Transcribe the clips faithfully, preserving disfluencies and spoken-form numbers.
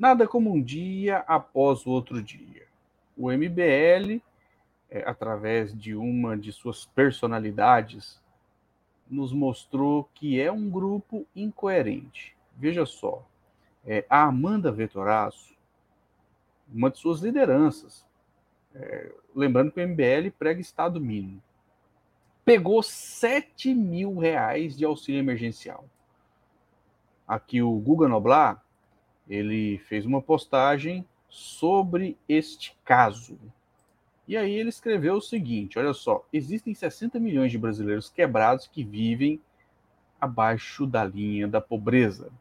Nada como um dia após o outro dia. O M B L, através de uma de suas personalidades, nos mostrou que é um grupo incoerente. Veja só, é, a Amanda Vettorazzo, uma de suas lideranças, é, lembrando que o M B L prega Estado mínimo, pegou sete mil reais de auxílio emergencial. Aqui o Guga Noblat, ele fez uma postagem sobre este caso. E aí ele escreveu o seguinte, olha só, existem sessenta milhões de brasileiros quebrados que vivem abaixo da linha da pobreza.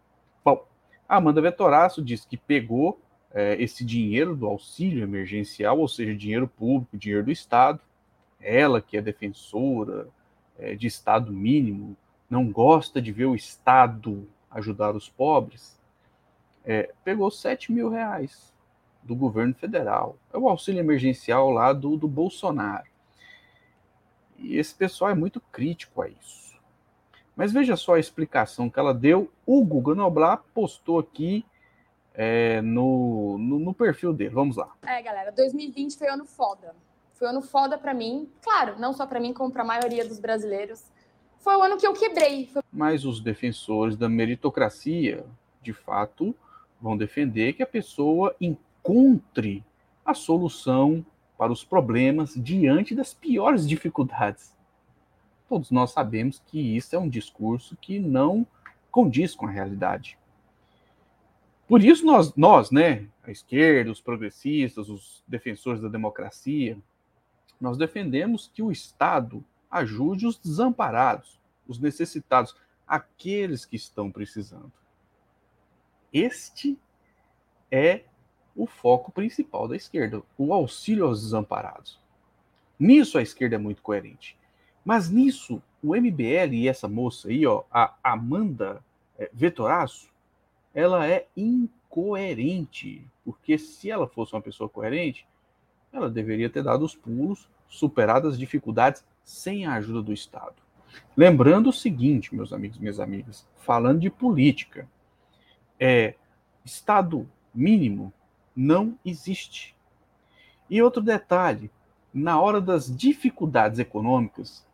Bom, a Amanda Vettorazzo diz que pegou é, esse dinheiro do auxílio emergencial, ou seja, dinheiro público, dinheiro do Estado, ela que é defensora é, de Estado mínimo, não gosta de ver o Estado ajudar os pobres, É, pegou sete mil reais do governo federal. É o auxílio emergencial lá do, do Bolsonaro. E esse pessoal é muito crítico a isso. Mas veja só a explicação que ela deu. O Guga Noblat postou aqui é, no, no, no perfil dele. Vamos lá. É, galera, dois mil e vinte foi um ano foda. Foi um ano foda pra mim. Claro, não só pra mim, como pra maioria dos brasileiros. Foi o ano que eu quebrei. Foi... Mas os defensores da meritocracia, de fato... vão defender que a pessoa encontre a solução para os problemas diante das piores dificuldades. Todos nós sabemos que isso é um discurso que não condiz com a realidade. Por isso nós, nós né, a esquerda, os progressistas, os defensores da democracia, nós defendemos que o Estado ajude os desamparados, os necessitados, aqueles que estão precisando. Este é o foco principal da esquerda, o auxílio aos desamparados. Nisso a esquerda é muito coerente. Mas nisso, o M B L e essa moça aí, ó, a Amanda Vettorazzo, ela é incoerente. Porque se ela fosse uma pessoa coerente, ela deveria ter dado os pulos, superado as dificuldades sem a ajuda do Estado. Lembrando o seguinte, meus amigos e minhas amigas, falando de política, É, Estado mínimo não existe. E outro detalhe, na hora das dificuldades econômicas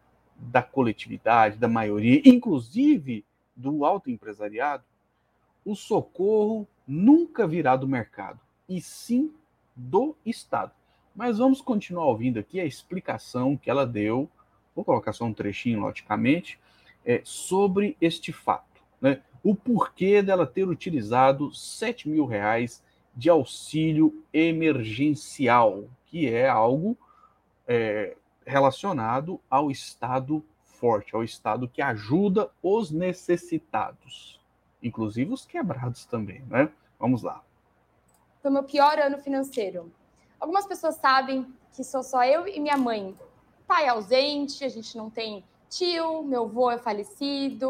da coletividade, da maioria, inclusive do autoempresariado, o socorro nunca virá do mercado, e sim do Estado. Mas vamos continuar ouvindo aqui a explicação que ela deu, vou colocar só um trechinho, logicamente, é, sobre este fato, né? O porquê dela ter utilizado sete mil reais de auxílio emergencial, que é algo é, relacionado ao Estado forte, ao Estado que ajuda os necessitados, inclusive os quebrados também, né? Vamos lá. Foi o meu pior ano financeiro. Algumas pessoas sabem que sou só eu e minha mãe. Pai ausente, a gente não tem tio, meu avô é falecido...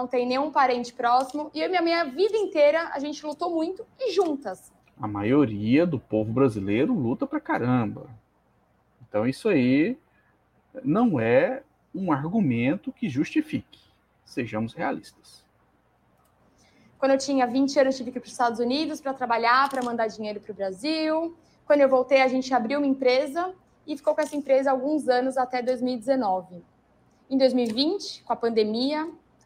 não tem nenhum parente próximo, e eu e minha minha vida inteira a gente lutou muito e juntas. A maioria do povo brasileiro luta pra caramba. Então isso aí não é um argumento que justifique. Sejamos realistas. Quando eu tinha vinte anos, tive que ir para os Estados Unidos para trabalhar, para mandar dinheiro para o Brasil. Quando eu voltei, a gente abriu uma empresa e ficou com essa empresa alguns anos até dois mil e dezenove. Em dois mil e vinte, com a pandemia...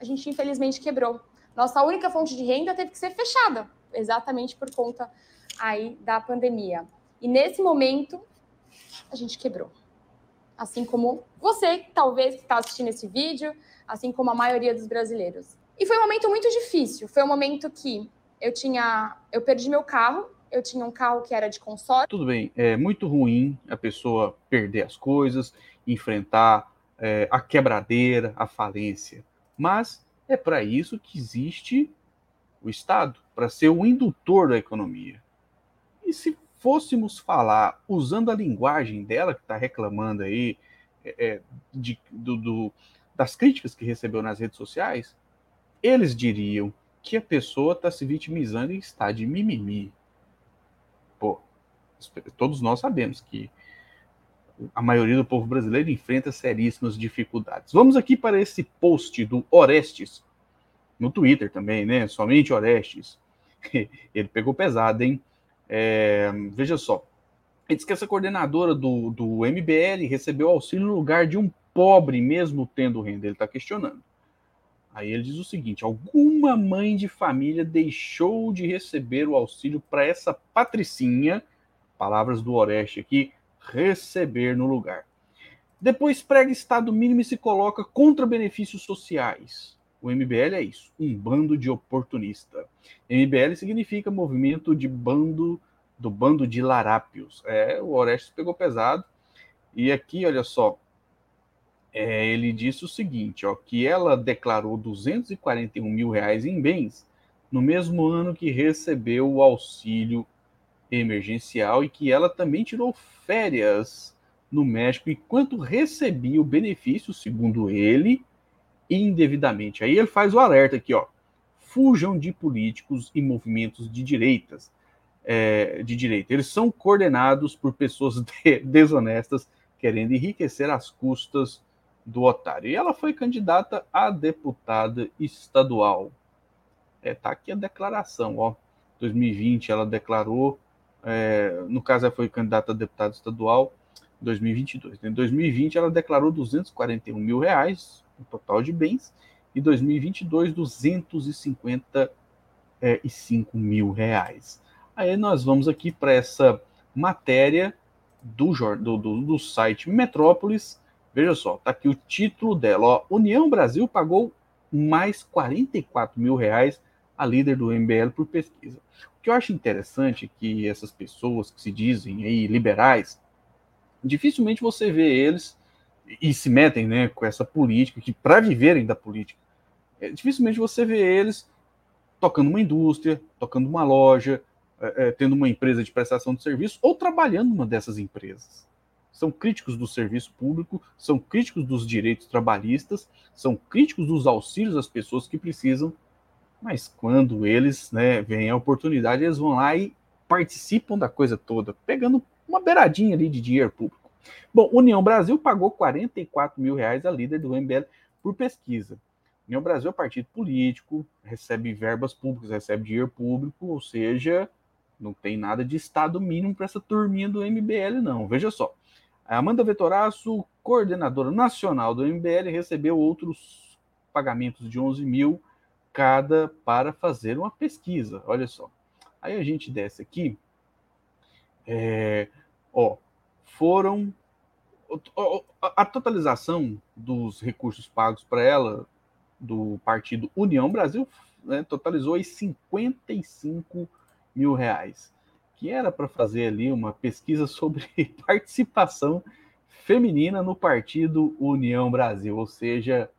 a gente infelizmente quebrou. Nossa única fonte de renda teve que ser fechada, exatamente por conta aí da pandemia. E nesse momento, a gente quebrou. Assim como você, talvez, que está assistindo esse vídeo, assim como a maioria dos brasileiros. E foi um momento muito difícil. Foi um momento que eu tinha... eu perdi meu carro, eu tinha um carro que era de consórcio. Tudo bem, é muito ruim a pessoa perder as coisas, enfrentar é, a quebradeira, a falência. Mas é para isso que existe o Estado, para ser o indutor da economia. E se fôssemos falar, usando a linguagem dela, que está reclamando aí é, de, do, do, das críticas que recebeu nas redes sociais, eles diriam que a pessoa está se vitimizando e está de mimimi. Pô, todos nós sabemos que a maioria do povo brasileiro enfrenta seríssimas dificuldades. Vamos aqui para esse post do Orestes, no Twitter também, né? Somente Orestes. Ele pegou pesado, hein? É, veja só. Ele disse que essa coordenadora do, do M B L recebeu auxílio no lugar de um pobre, mesmo tendo renda. Ele está questionando. Aí ele diz o seguinte: alguma mãe de família deixou de receber o auxílio para essa patricinha, palavras do Orestes aqui, receber no lugar. Depois prega Estado mínimo e se coloca contra benefícios sociais. O M B L é isso, um bando de oportunista. M B L significa movimento de bando, do bando de larápios. É, o Orestes pegou pesado. E aqui, olha só, é, ele disse o seguinte, ó, que ela declarou duzentos e quarenta e um mil reais em bens no mesmo ano que recebeu o auxílio emergencial e que ela também tirou férias no México, enquanto recebia o benefício, segundo ele, indevidamente. Aí ele faz o alerta aqui, ó. Fujam de políticos e movimentos de direitas, é, de direita. Eles são coordenados por pessoas de, desonestas querendo enriquecer às custas do otário. E ela foi candidata a deputada estadual. É, tá aqui a declaração, ó. dois mil e vinte ela declarou, é, no caso ela foi candidata a deputada estadual, dois mil e vinte e dois. Em dois mil e vinte, ela declarou duzentos e quarenta e um mil reais no total de bens, e em dois mil e vinte e dois, duzentos e cinquenta e cinco mil reais. Aí nós vamos aqui para essa matéria do, do, do, do site Metrópolis. Veja só, está aqui o título dela. Ó, União Brasil pagou mais quarenta e quatro mil reais a líder do M B L por pesquisa. O que eu acho interessante é que essas pessoas que se dizem aí liberais, dificilmente você vê eles e se metem, né, com essa política, que para viverem da política, é, dificilmente você vê eles tocando uma indústria, tocando uma loja, é, é, tendo uma empresa de prestação de serviço ou trabalhando numa dessas empresas. São críticos do serviço público, são críticos dos direitos trabalhistas, são críticos dos auxílios às pessoas que precisam, mas quando eles, né, vêm a oportunidade, eles vão lá e participam da coisa toda, pegando uma beiradinha ali de dinheiro público. Bom, União Brasil pagou quarenta e quatro mil reais a líder do M B L por pesquisa. União Brasil é partido político, recebe verbas públicas, recebe dinheiro público, ou seja, não tem nada de Estado mínimo para essa turminha do M B L, não. Veja só, a Amanda Vettorazzo, coordenadora nacional do M B L, recebeu outros pagamentos de onze mil cada para fazer uma pesquisa. Olha só, aí a gente desce aqui. É, ó, foram ó, a totalização dos recursos pagos para ela do partido União Brasil, né, totalizou aí cinquenta e cinco mil reais, que era para fazer ali uma pesquisa sobre participação feminina no partido União Brasil, ou seja,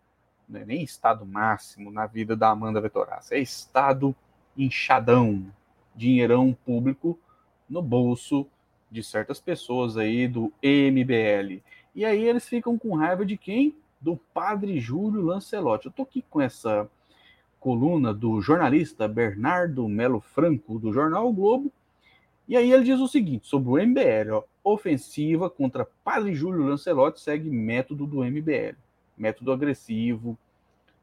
não é nem estado máximo na vida da Amanda Vettorazzo, é estado inchadão, dinheirão público no bolso de certas pessoas aí do M B L. E aí eles ficam com raiva de quem? Do Padre Júlio Lancelotti. Eu tô aqui com essa coluna do jornalista Bernardo Melo Franco, do jornal O Globo, e aí ele diz o seguinte sobre o M B L, ó, ofensiva contra Padre Júlio Lancelotti segue método do M B L, método agressivo,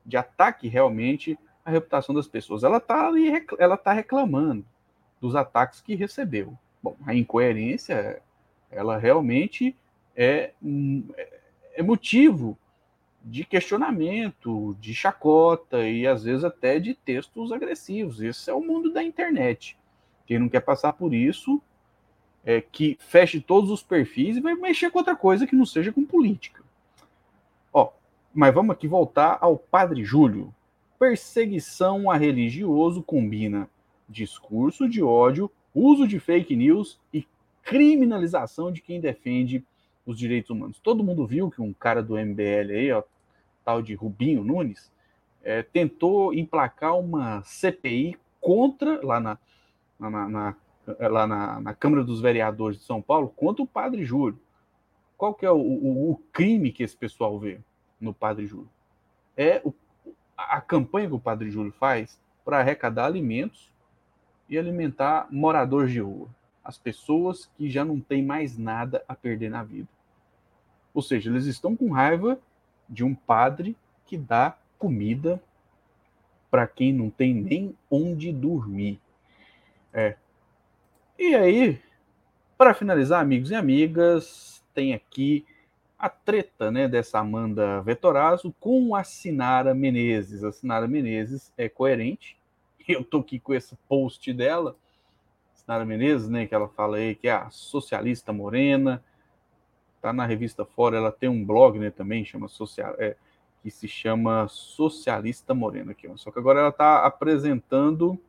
de ataque realmente à reputação das pessoas. Ela tá, ela tá reclamando dos ataques que recebeu. Bom, a incoerência, ela realmente é, é motivo de questionamento, de chacota e, às vezes, até de textos agressivos. Esse é o mundo da internet. Quem não quer passar por isso, é que feche todos os perfis e vai mexer com outra coisa que não seja com política. Ó, mas vamos aqui voltar ao Padre Júlio. Perseguição a religioso combina discurso de ódio, uso de fake news e criminalização de quem defende os direitos humanos. Todo mundo viu que um cara do M B L aí, ó, tal de Rubinho Nunes, é, tentou emplacar uma C P I contra, lá na, na, na, lá na, na Câmara dos Vereadores de São Paulo, contra o Padre Júlio. Qual que é o, o, o crime que esse pessoal vê no Padre Júlio? É o, a campanha que o Padre Júlio faz para arrecadar alimentos e alimentar moradores de rua, as pessoas que já não têm mais nada a perder na vida. Ou seja, eles estão com raiva de um padre que dá comida para quem não tem nem onde dormir. É. E aí, para finalizar, amigos e amigas, tem aqui a treta, né, dessa Amanda Vettorazzo com a Sinara Menezes. A Sinara Menezes é coerente. Eu tô aqui com esse post dela, Sinara Menezes, né, que ela fala aí que é a socialista morena, tá na revista Fora, ela tem um blog, né, também, chama social, é, que se chama Socialista Morena, aqui, ó. Só que agora ela tá apresentando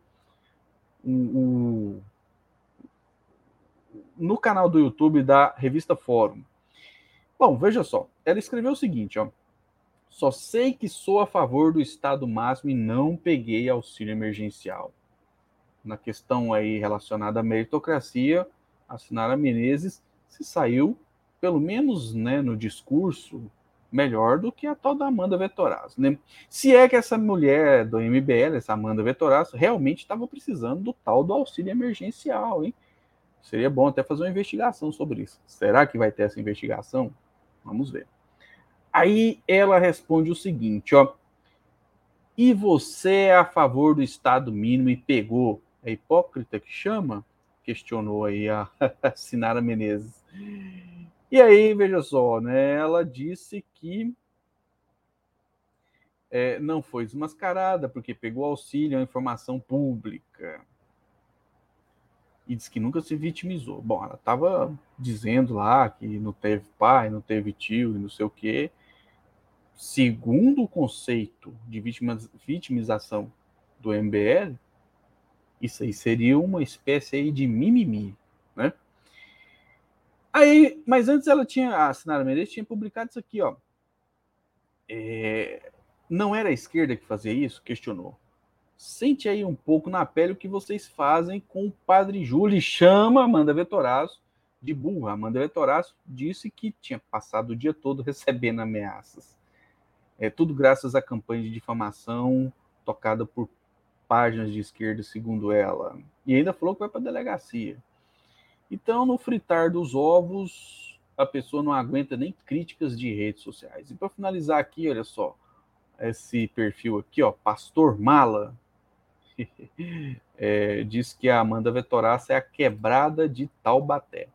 o, o, no canal do YouTube da revista Fórum. Bom, veja só, ela escreveu o seguinte, ó: só sei que sou a favor do Estado máximo e não peguei auxílio emergencial. Na questão aí relacionada à meritocracia, a Sinara Menezes se saiu, pelo menos, né, no discurso, melhor do que a tal da Amanda Vettorazzo, né? Se é que essa mulher do M B L, essa Amanda Vettorazzo, realmente estava precisando do tal do auxílio emergencial, hein? Seria bom até fazer uma investigação sobre isso. Será que vai ter essa investigação? Vamos ver. Aí ela responde o seguinte, ó: e você é a favor do Estado mínimo e pegou? É hipócrita que chama? Questionou aí a, a Sinara Menezes. E aí, veja só, né? Ela disse que é, não foi desmascarada porque pegou auxílio à informação pública. E disse que nunca se vitimizou. Bom, ela estava dizendo lá que não teve pai, não teve tio, não sei o quê. Segundo o conceito de vitimização do M B L, isso aí seria uma espécie aí de mimimi, né? Aí, mas antes ela tinha, a Sinara Menezes tinha publicado isso aqui, ó. É, não era a esquerda que fazia isso? Questionou. Sente aí um pouco na pele o que vocês fazem com o Padre Júlio. E chama Amanda Vettorazzo de burra. Amanda Vettorazzo disse que tinha passado o dia todo recebendo ameaças. É tudo graças à campanha de difamação tocada por páginas de esquerda, segundo ela. E ainda falou que vai para a delegacia. Então, no fritar dos ovos, a pessoa não aguenta nem críticas de redes sociais. E para finalizar aqui, olha só, esse perfil aqui, ó, Pastor Mala, é, diz que a Amanda Vettorazzo é a quebrada de Taubaté.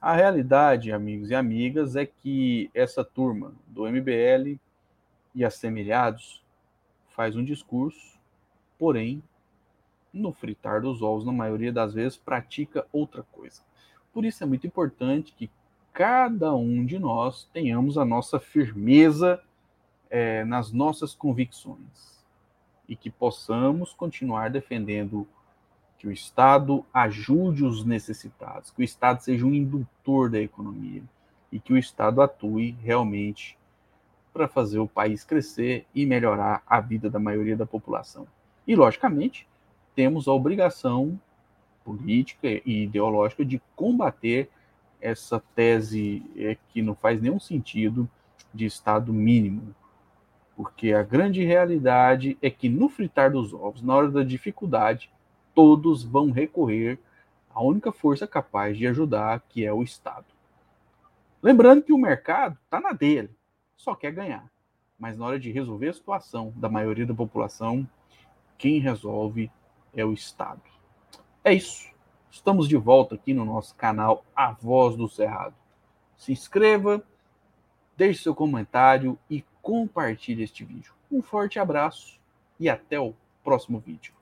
A realidade, amigos e amigas, é que essa turma do M B L e assemelhados faz um discurso, porém, no fritar dos ovos, na maioria das vezes, pratica outra coisa. Por isso é muito importante que cada um de nós tenhamos a nossa firmeza É, nas nossas convicções e que possamos continuar defendendo que o Estado ajude os necessitados, que o Estado seja um indutor da economia e que o Estado atue realmente para fazer o país crescer e melhorar a vida da maioria da população. E, logicamente, temos a obrigação política e ideológica de combater essa tese que não faz nenhum sentido de Estado mínimo. Porque a grande realidade é que no fritar dos ovos, na hora da dificuldade, todos vão recorrer à única força capaz de ajudar, que é o Estado. Lembrando que o mercado está na dele, só quer ganhar. Mas na hora de resolver a situação da maioria da população, quem resolve é o Estado. É isso. Estamos de volta aqui no nosso canal A Voz do Cerrado. Se inscreva, deixe seu comentário e compartilhe este vídeo. Um forte abraço e até o próximo vídeo.